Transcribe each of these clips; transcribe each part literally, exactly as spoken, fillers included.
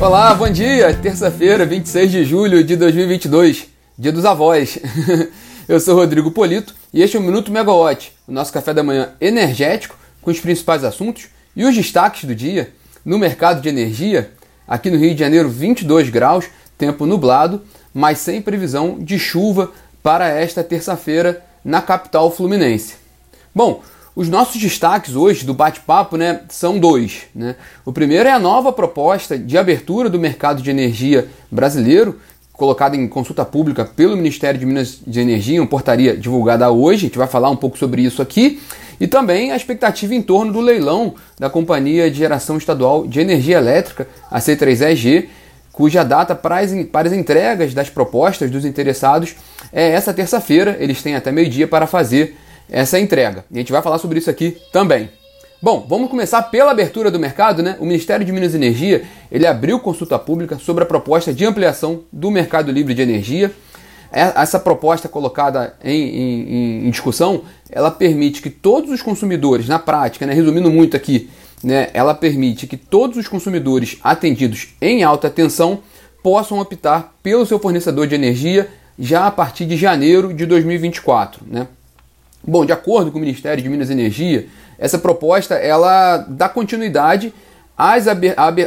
Olá, bom dia! Terça-feira, vinte e seis de julho de dois mil e vinte e dois, dia dos avós. Eu sou Rodrigo Polito e este é o Minuto Megawatt, o nosso café da manhã energético com os principais assuntos e os destaques do dia no mercado de energia. Aqui no Rio de Janeiro, vinte e dois graus, tempo nublado, mas sem previsão de chuva para esta terça-feira na capital fluminense. Bom, os nossos destaques hoje do bate-papo, né, são dois, né? O primeiro é a nova proposta de abertura do mercado de energia brasileiro, colocada em consulta pública pelo Ministério de Minas de Energia, uma portaria divulgada hoje, a gente vai falar um pouco sobre isso aqui, e também a expectativa em torno do leilão da Companhia de Geração Estadual de Energia Elétrica, a C três E G, cuja data para as, para as entregas das propostas dos interessados é essa terça-feira, eles têm até meio-dia para fazer essa entrega. E a gente vai falar sobre isso aqui também. Bom, vamos começar pela abertura do mercado, né? O Ministério de Minas e Energia, ele abriu consulta pública sobre a proposta de ampliação do mercado livre de energia. Essa proposta colocada em, em, em discussão, ela permite que todos os consumidores, na prática, né, resumindo muito aqui, né, ela permite que todos os consumidores atendidos em alta tensão possam optar pelo seu fornecedor de energia já a partir de janeiro de dois mil e vinte e quatro, né? Bom, de acordo com o Ministério de Minas e Energia, essa proposta ela dá continuidade às,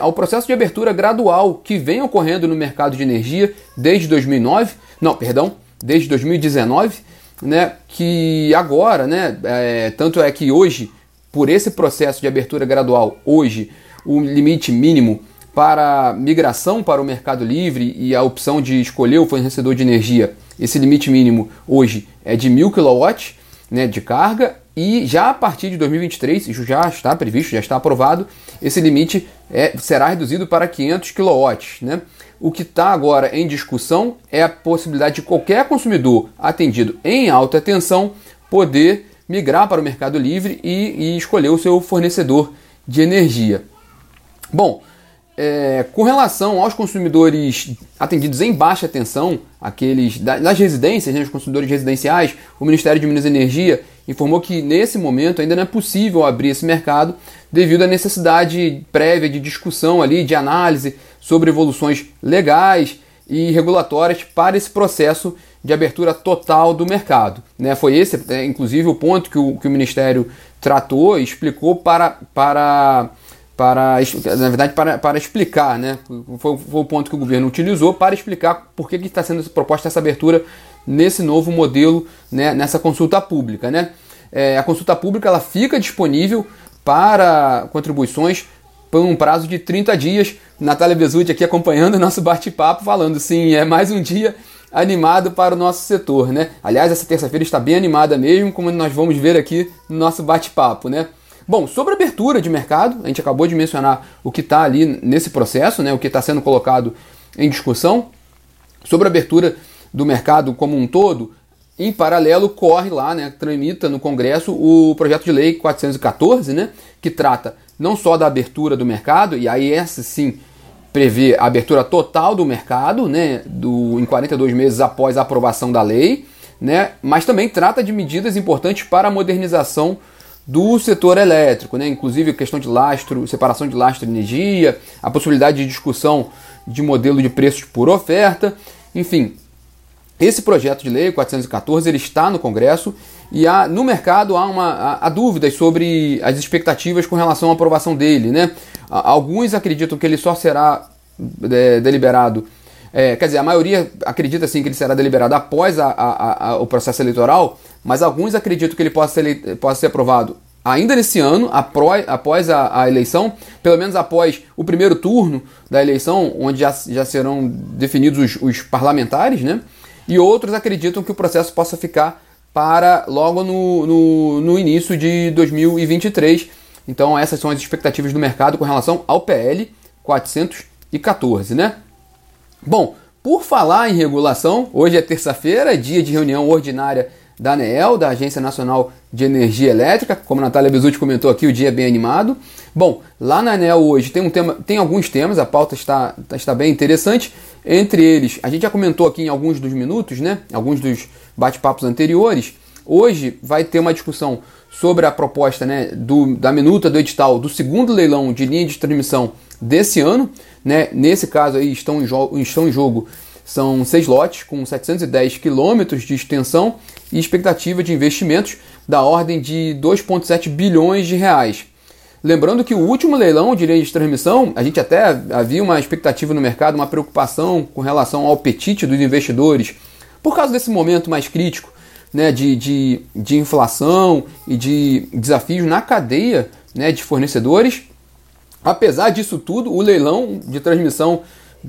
ao processo de abertura gradual que vem ocorrendo no mercado de energia desde dois mil e nove, não, perdão, desde dois mil e dezenove, né, que agora, né, é, tanto é que hoje, por esse processo de abertura gradual, hoje o limite mínimo para migração para o mercado livre e a opção de escolher o fornecedor de energia, esse limite mínimo hoje é de mil quilowatts, né, de carga, e já a partir de dois mil e vinte e três, isso já está previsto, já está aprovado, esse limite é, será reduzido para quinhentos quilowatts, né? O que está agora em discussão é a possibilidade de qualquer consumidor atendido em alta tensão poder migrar para o mercado livre e, e escolher o seu fornecedor de energia. Bom, é, com relação aos consumidores atendidos em baixa tensão, aqueles das residências, né, os consumidores residenciais, o Ministério de Minas e Energia informou que nesse momento ainda não é possível abrir esse mercado devido à necessidade prévia de discussão ali, de análise sobre evoluções legais e regulatórias para esse processo de abertura total do mercado, né? Foi esse, é, inclusive, o ponto que o, que o Ministério tratou e explicou para, para, para na verdade, para, para explicar, né? Foi, foi o ponto que o governo utilizou para explicar por que que está sendo proposta essa abertura nesse novo modelo, né, nessa consulta pública, né? É, a consulta pública ela fica disponível para contribuições por um prazo de trinta dias. Natália Bizucci aqui acompanhando o nosso bate-papo, falando, sim, é mais um dia animado para o nosso setor, né? Aliás, essa terça-feira está bem animada mesmo, como nós vamos ver aqui no nosso bate-papo, né? Bom, sobre a abertura de mercado, a gente acabou de mencionar o que está ali nesse processo, né, o que está sendo colocado em discussão. Sobre a abertura do mercado como um todo, em paralelo, corre lá, né, tramita no Congresso o projeto de lei quatrocentos e quatorze, né, que trata não só da abertura do mercado, e aí essa sim prevê a abertura total do mercado, né, do, em quarenta e dois meses após a aprovação da lei, né, mas também trata de medidas importantes para a modernização do setor elétrico, né, inclusive a questão de lastro, separação de lastro de energia, a possibilidade de discussão de modelo de preços por oferta, enfim. Esse projeto de lei quatrocentos e quatorze ele está no Congresso e há, no mercado há, uma, há dúvidas sobre as expectativas com relação à aprovação dele, né? Alguns acreditam que ele só será é, deliberado, é, quer dizer, a maioria acredita sim que ele será deliberado após a, a, a, o processo eleitoral, mas alguns acreditam que ele possa ser, possa ser aprovado ainda nesse ano, após a, a eleição, pelo menos após o primeiro turno da eleição, onde já, já serão definidos os, os parlamentares, né? E outros acreditam que o processo possa ficar para logo no, no, no início de dois mil e vinte e três. Então essas são as expectativas do mercado com relação ao P L quatrocentos e quatorze, né? Bom, por falar em regulação, hoje é terça-feira, dia de reunião ordinária da ANEEL, da Agência Nacional de Energia Elétrica. Como a Natália Bizucci comentou aqui, o dia é bem animado. Bom, lá na ANEEL hoje tem, um tema, tem alguns temas, a pauta está, está bem interessante. Entre eles, a gente já comentou aqui em alguns dos minutos, né? Alguns dos bate-papos anteriores. Hoje vai ter uma discussão sobre a proposta, né, do, da minuta do edital do segundo leilão de linha de transmissão desse ano, né? Nesse caso aí estão em, jo- estão em jogo, são seis lotes com setecentos e dez quilômetros de extensão e expectativa de investimentos da ordem de dois vírgula sete bilhões de reais. Lembrando que o último leilão de linha de transmissão, a gente até havia uma expectativa no mercado, uma preocupação com relação ao apetite dos investidores, por causa desse momento mais crítico, né, de, de, de inflação e de desafios na cadeia, né, de fornecedores. Apesar disso tudo, o leilão de transmissão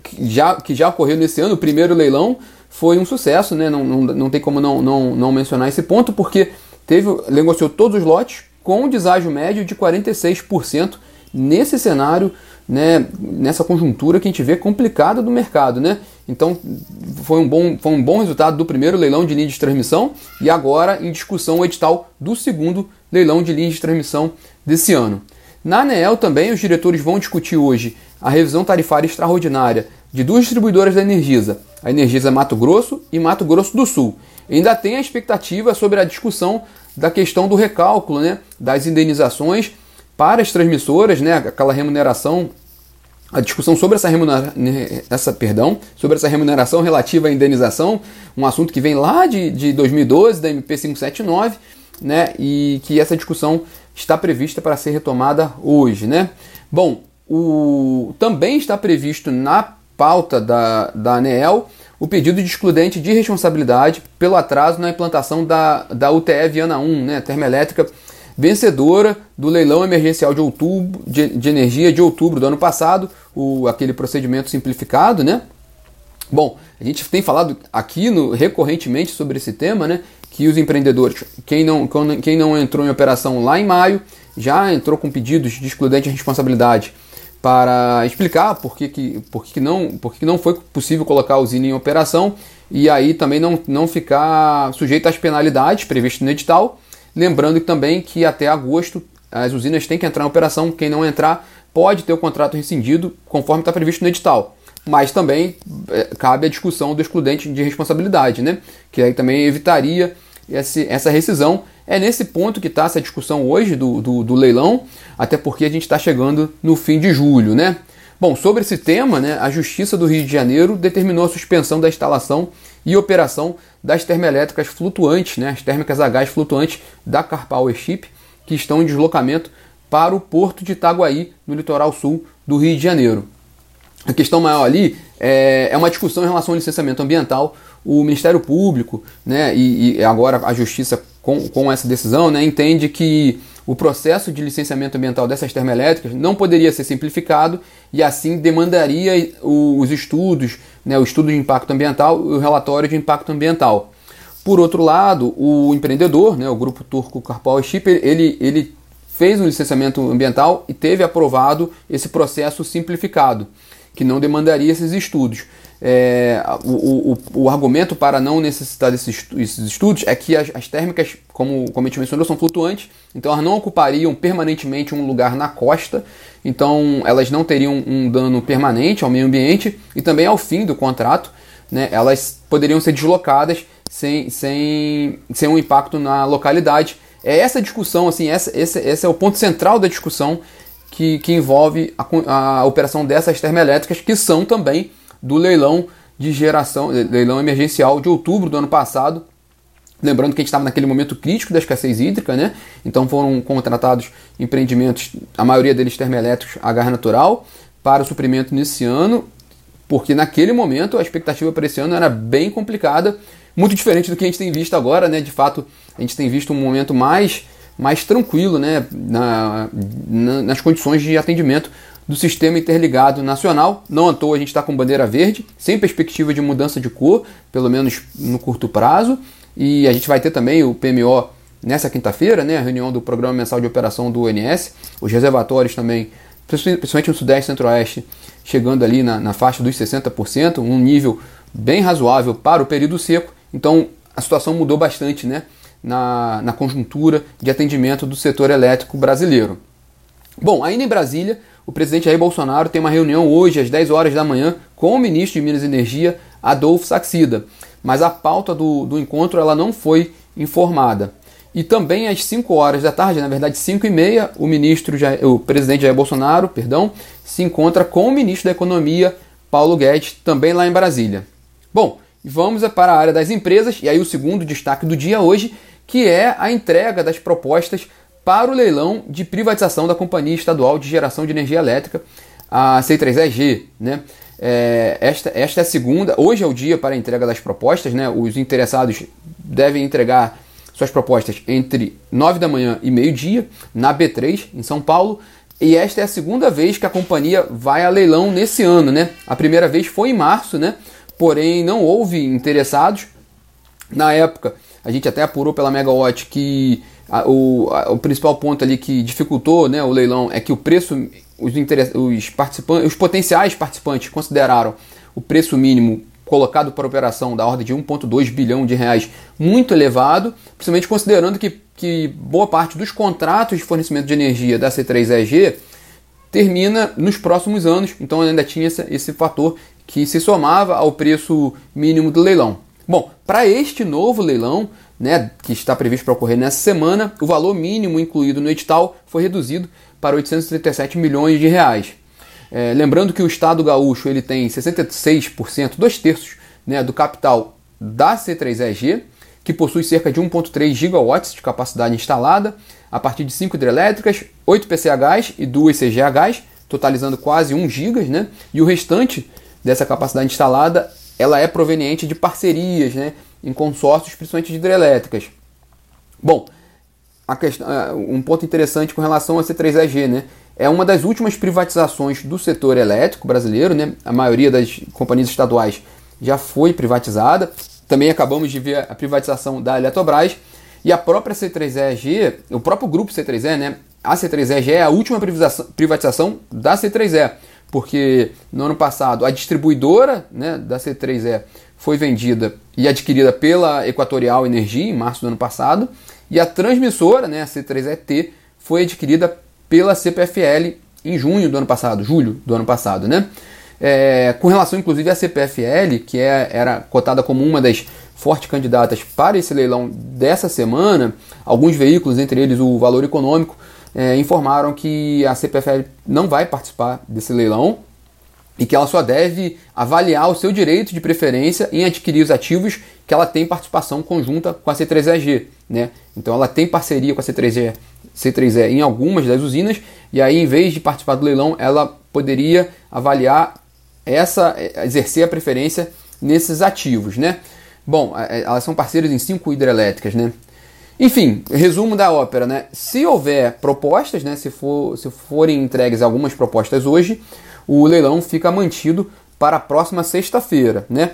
que já, que já ocorreu nesse ano, o primeiro leilão, foi um sucesso, né? Não, não, não tem como não, não, não mencionar esse ponto, porque teve, negociou todos os lotes, com um deságio médio de quarenta e seis por cento nesse cenário, né, nessa conjuntura que a gente vê complicada do mercado, né? Então foi um, bom, foi um bom resultado do primeiro leilão de linha de transmissão e agora em discussão o edital do segundo leilão de linha de transmissão desse ano. Na ANEEL também os diretores vão discutir hoje a revisão tarifária extraordinária de duas distribuidoras da Energisa, a Energisa Mato Grosso e Mato Grosso do Sul. Ainda tem a expectativa sobre a discussão da questão do recálculo, né, das indenizações para as transmissoras, né, aquela remuneração, a discussão sobre essa remuneração, essa, perdão, sobre essa remuneração relativa à indenização, um assunto que vem lá de, de dois mil e doze, da M P quinhentos e setenta e nove, né, e que essa discussão está prevista para ser retomada hoje, né? Bom, o, também está previsto na pauta da, da ANEEL o pedido de excludente de responsabilidade pelo atraso na implantação da, da U T E Viana um, né, termoelétrica vencedora do leilão emergencial de, outubro, de, de energia de outubro do ano passado, o, aquele procedimento simplificado, né? Bom, a gente tem falado aqui no, recorrentemente sobre esse tema, né, que os empreendedores, quem não, quem não entrou em operação lá em maio, já entrou com pedidos de excludente de responsabilidade para explicar por que, que, por que, que não, por que, que não foi possível colocar a usina em operação e aí também não, não ficar sujeito às penalidades previstas no edital. Lembrando também que até agosto as usinas têm que entrar em operação, quem não entrar pode ter o contrato rescindido conforme está previsto no edital. Mas também cabe a discussão do excludente de responsabilidade, né? Que aí também evitaria esse, essa rescisão. É nesse ponto que está essa discussão hoje do, do, do leilão, até porque a gente está chegando no fim de julho, né? Bom, sobre esse tema, né, a Justiça do Rio de Janeiro determinou a suspensão da instalação e operação das termoelétricas flutuantes, né, as térmicas a gás flutuantes da Karpowership, que estão em deslocamento para o porto de Itaguaí, no litoral sul do Rio de Janeiro. A questão maior ali é, é uma discussão em relação ao licenciamento ambiental. O Ministério Público, né, e, e agora a Justiça com, com essa decisão, né, entende que o processo de licenciamento ambiental dessas termoelétricas não poderia ser simplificado e assim demandaria os estudos, né, o estudo de impacto ambiental e o relatório de impacto ambiental. Por outro lado, o empreendedor, né, o grupo turco Karpowership, ele, ele fez um licenciamento ambiental e teve aprovado esse processo simplificado, que não demandaria esses estudos. É, o, o, o argumento para não necessitar desses estudos é que as, as térmicas, como, como a gente mencionou, são flutuantes, então elas não ocupariam permanentemente um lugar na costa, então elas não teriam um dano permanente ao meio ambiente e também ao fim do contrato, né, elas poderiam ser deslocadas sem, sem, sem um impacto na localidade. É essa discussão, assim, essa, esse, esse é o ponto central da discussão que, que envolve a, a operação dessas termoelétricas, que são também do leilão de geração, leilão emergencial de outubro do ano passado. Lembrando que a gente estava naquele momento crítico da escassez hídrica, né? Então foram contratados empreendimentos, a maioria deles termoelétricos a gás natural, para o suprimento nesse ano, porque naquele momento a expectativa para esse ano era bem complicada, muito diferente do que a gente tem visto agora, né? De fato, a gente tem visto um momento mais, mais tranquilo, né? Na, na, nas condições de atendimento do Sistema Interligado Nacional. Não à toa a gente está com bandeira verde, sem perspectiva de mudança de cor, pelo menos no curto prazo, e a gente vai ter também o P M O nessa quinta-feira, né, a reunião do Programa Mensal de Operação do O N S, os reservatórios também, principalmente no Sudeste e Centro-Oeste, chegando ali na, na faixa dos sessenta por cento, um nível bem razoável para o período seco. Então a situação mudou bastante, né, na, na conjuntura de atendimento do setor elétrico brasileiro. Bom, ainda em Brasília, o presidente Jair Bolsonaro tem uma reunião hoje às dez horas da manhã com o ministro de Minas e Energia, Adolfo Saxida, mas a pauta do, do encontro ela não foi informada. E também às cinco horas da tarde, na verdade cinco e meia, o, ministro, o presidente Jair Bolsonaro perdão, se encontra com o ministro da Economia, Paulo Guedes, também lá em Brasília. Bom, vamos para a área das empresas, e aí o segundo destaque do dia hoje, que é a entrega das propostas para o leilão de privatização da Companhia Estadual de Geração de Energia Elétrica, a C três E G, né? É, esta, esta é a segunda, hoje é o dia para a entrega das propostas, né? Os interessados devem entregar suas propostas entre nove da manhã e meio-dia, na B três, em São Paulo, e esta é a segunda vez que a companhia vai a leilão nesse ano, né? A primeira vez foi em março, né? Porém não houve interessados. Na época, a gente até apurou pela Megawatt que a, o, a, o principal ponto ali que dificultou, né, o leilão é que o preço, os, interess, os, participantes, os potenciais participantes consideraram o preço mínimo colocado para operação da ordem de um vírgula dois bilhão de reais muito elevado, principalmente considerando que, que boa parte dos contratos de fornecimento de energia da C três E G termina nos próximos anos, então ainda tinha esse, esse fator que se somava ao preço mínimo do leilão. Bom, para este novo leilão, né, que está previsto para ocorrer nessa semana, o valor mínimo incluído no edital foi reduzido para oitocentos e trinta e sete milhões de reais. É, lembrando que o Estado gaúcho ele tem sessenta e seis por cento, dois terços, né, do capital da C três E G, que possui cerca de um vírgula três gigawatts de capacidade instalada, a partir de cinco hidrelétricas, oito P C Hs e duas C G Hs, totalizando quase um giga, né, e o restante dessa capacidade instalada ela é proveniente de parcerias, né, em consórcios, principalmente de hidrelétricas. Bom, a questão, um ponto interessante com relação à C três E G, né, é uma das últimas privatizações do setor elétrico brasileiro, né? A maioria das companhias estaduais já foi privatizada. Também acabamos de ver a privatização da Eletrobras. E a própria C três E G, o próprio grupo C três E, né? A C três E G é a última privatização da C três E, porque no ano passado a distribuidora, né, da C três E foi vendida e adquirida pela Equatorial Energia em março do ano passado. E a transmissora, né, a C três E T, foi adquirida pela C P F L em junho do ano passado, julho do ano passado, né? É, com relação, inclusive, à C P F L, que é, era cotada como uma das fortes candidatas para esse leilão dessa semana, alguns veículos, entre eles o Valor Econômico, é, informaram que a C P F L não vai participar desse leilão e que ela só deve avaliar o seu direito de preferência em adquirir os ativos que ela tem participação conjunta com a C três E G, né? Então ela tem parceria com a C três E G, C três E em algumas das usinas, e aí em vez de participar do leilão, ela poderia avaliar essa, exercer a preferência nesses ativos, né? Bom, elas são parceiras em cinco hidrelétricas, né? Enfim, resumo da ópera, né? Se houver propostas, né, se, for, se forem entregues algumas propostas hoje, o leilão fica mantido para a próxima sexta-feira, né?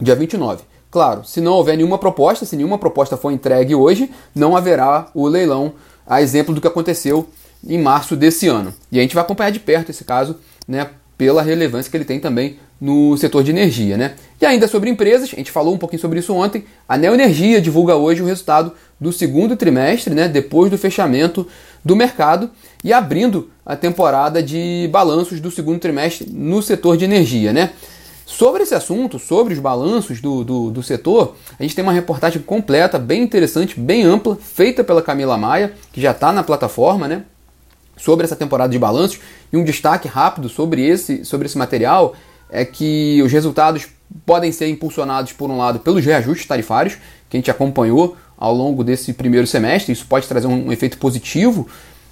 Dia vinte e nove. Claro, se não houver nenhuma proposta, se nenhuma proposta for entregue hoje, não haverá o leilão, a exemplo do que aconteceu em março desse ano. E a gente vai acompanhar de perto esse caso, né, pela relevância que ele tem também no setor de energia, né? E ainda sobre empresas, a gente falou um pouquinho sobre isso ontem, a Neoenergia divulga hoje o resultado do segundo trimestre, né, depois do fechamento do mercado e abrindo a temporada de balanços do segundo trimestre no setor de energia, né? Sobre esse assunto, sobre os balanços do, do, do setor, a gente tem uma reportagem completa, bem interessante, bem ampla, feita pela Camila Maia, que já está na plataforma, né, sobre essa temporada de balanços. E um destaque rápido sobre esse, sobre esse material é que os resultados podem ser impulsionados, por um lado, pelos reajustes tarifários, que a gente acompanhou ao longo desse primeiro semestre. Isso pode trazer um, um efeito positivo,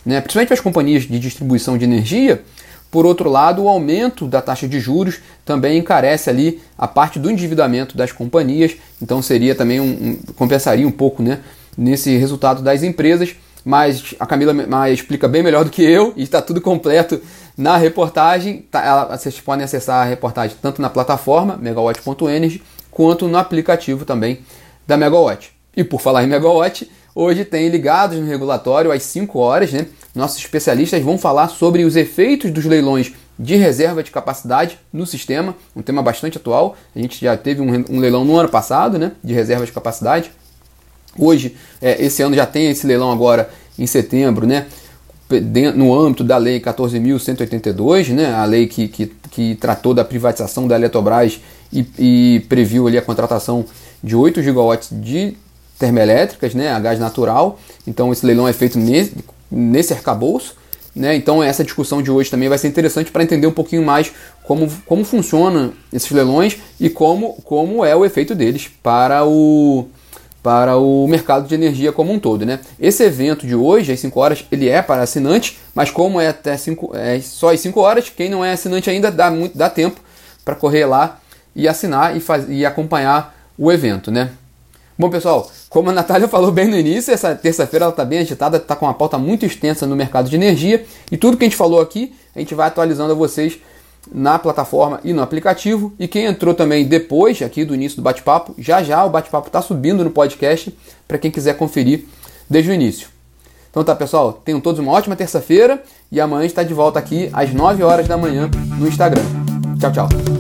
né, principalmente para as companhias de distribuição de energia. Por outro lado, o aumento da taxa de juros também encarece ali a parte do endividamento das companhias, então seria também um, um compensaria um pouco, né, nesse resultado das empresas, mas a Camila Maia explica bem melhor do que eu e está tudo completo na reportagem. Tá, ela, vocês podem acessar a reportagem tanto na plataforma megawatt ponto energy quanto no aplicativo também da Megawatt. E por falar em Megawatt, hoje tem Ligados no Regulatório às cinco horas, né? Nossos especialistas vão falar sobre os efeitos dos leilões de reserva de capacidade no sistema, um tema bastante atual. A gente já teve um, um leilão no ano passado, né, de reserva de capacidade. Hoje, é, esse ano já tem esse leilão agora em setembro, né, no âmbito da Lei quatorze mil cento e oitenta e dois, né, a lei que, que, que tratou da privatização da Eletrobras e, e previu ali a contratação de oito gigawatts de termoelétricas, né, a gás natural. Então esse leilão é feito nesse, nesse arcabouço, né? Então essa discussão de hoje também vai ser interessante para entender um pouquinho mais como, como funcionam esses leilões e como, como é o efeito deles para o, para o mercado de energia como um todo, né? Esse evento de hoje, às cinco horas, ele é para assinante, mas como é, até cinco, é só às cinco horas, quem não é assinante ainda dá, muito, dá tempo para correr lá e assinar e, faz, e acompanhar o evento, né? Bom, pessoal, como a Natália falou bem no início, essa terça-feira ela está bem agitada, está com uma pauta muito extensa no mercado de energia, e tudo que a gente falou aqui, a gente vai atualizando a vocês na plataforma e no aplicativo. E quem entrou também depois, aqui do início do bate-papo, já já o bate-papo está subindo no podcast, para quem quiser conferir desde o início. Então tá, pessoal, tenham todos uma ótima terça-feira, e amanhã a gente está de volta aqui às nove horas da manhã no Instagram. Tchau, tchau!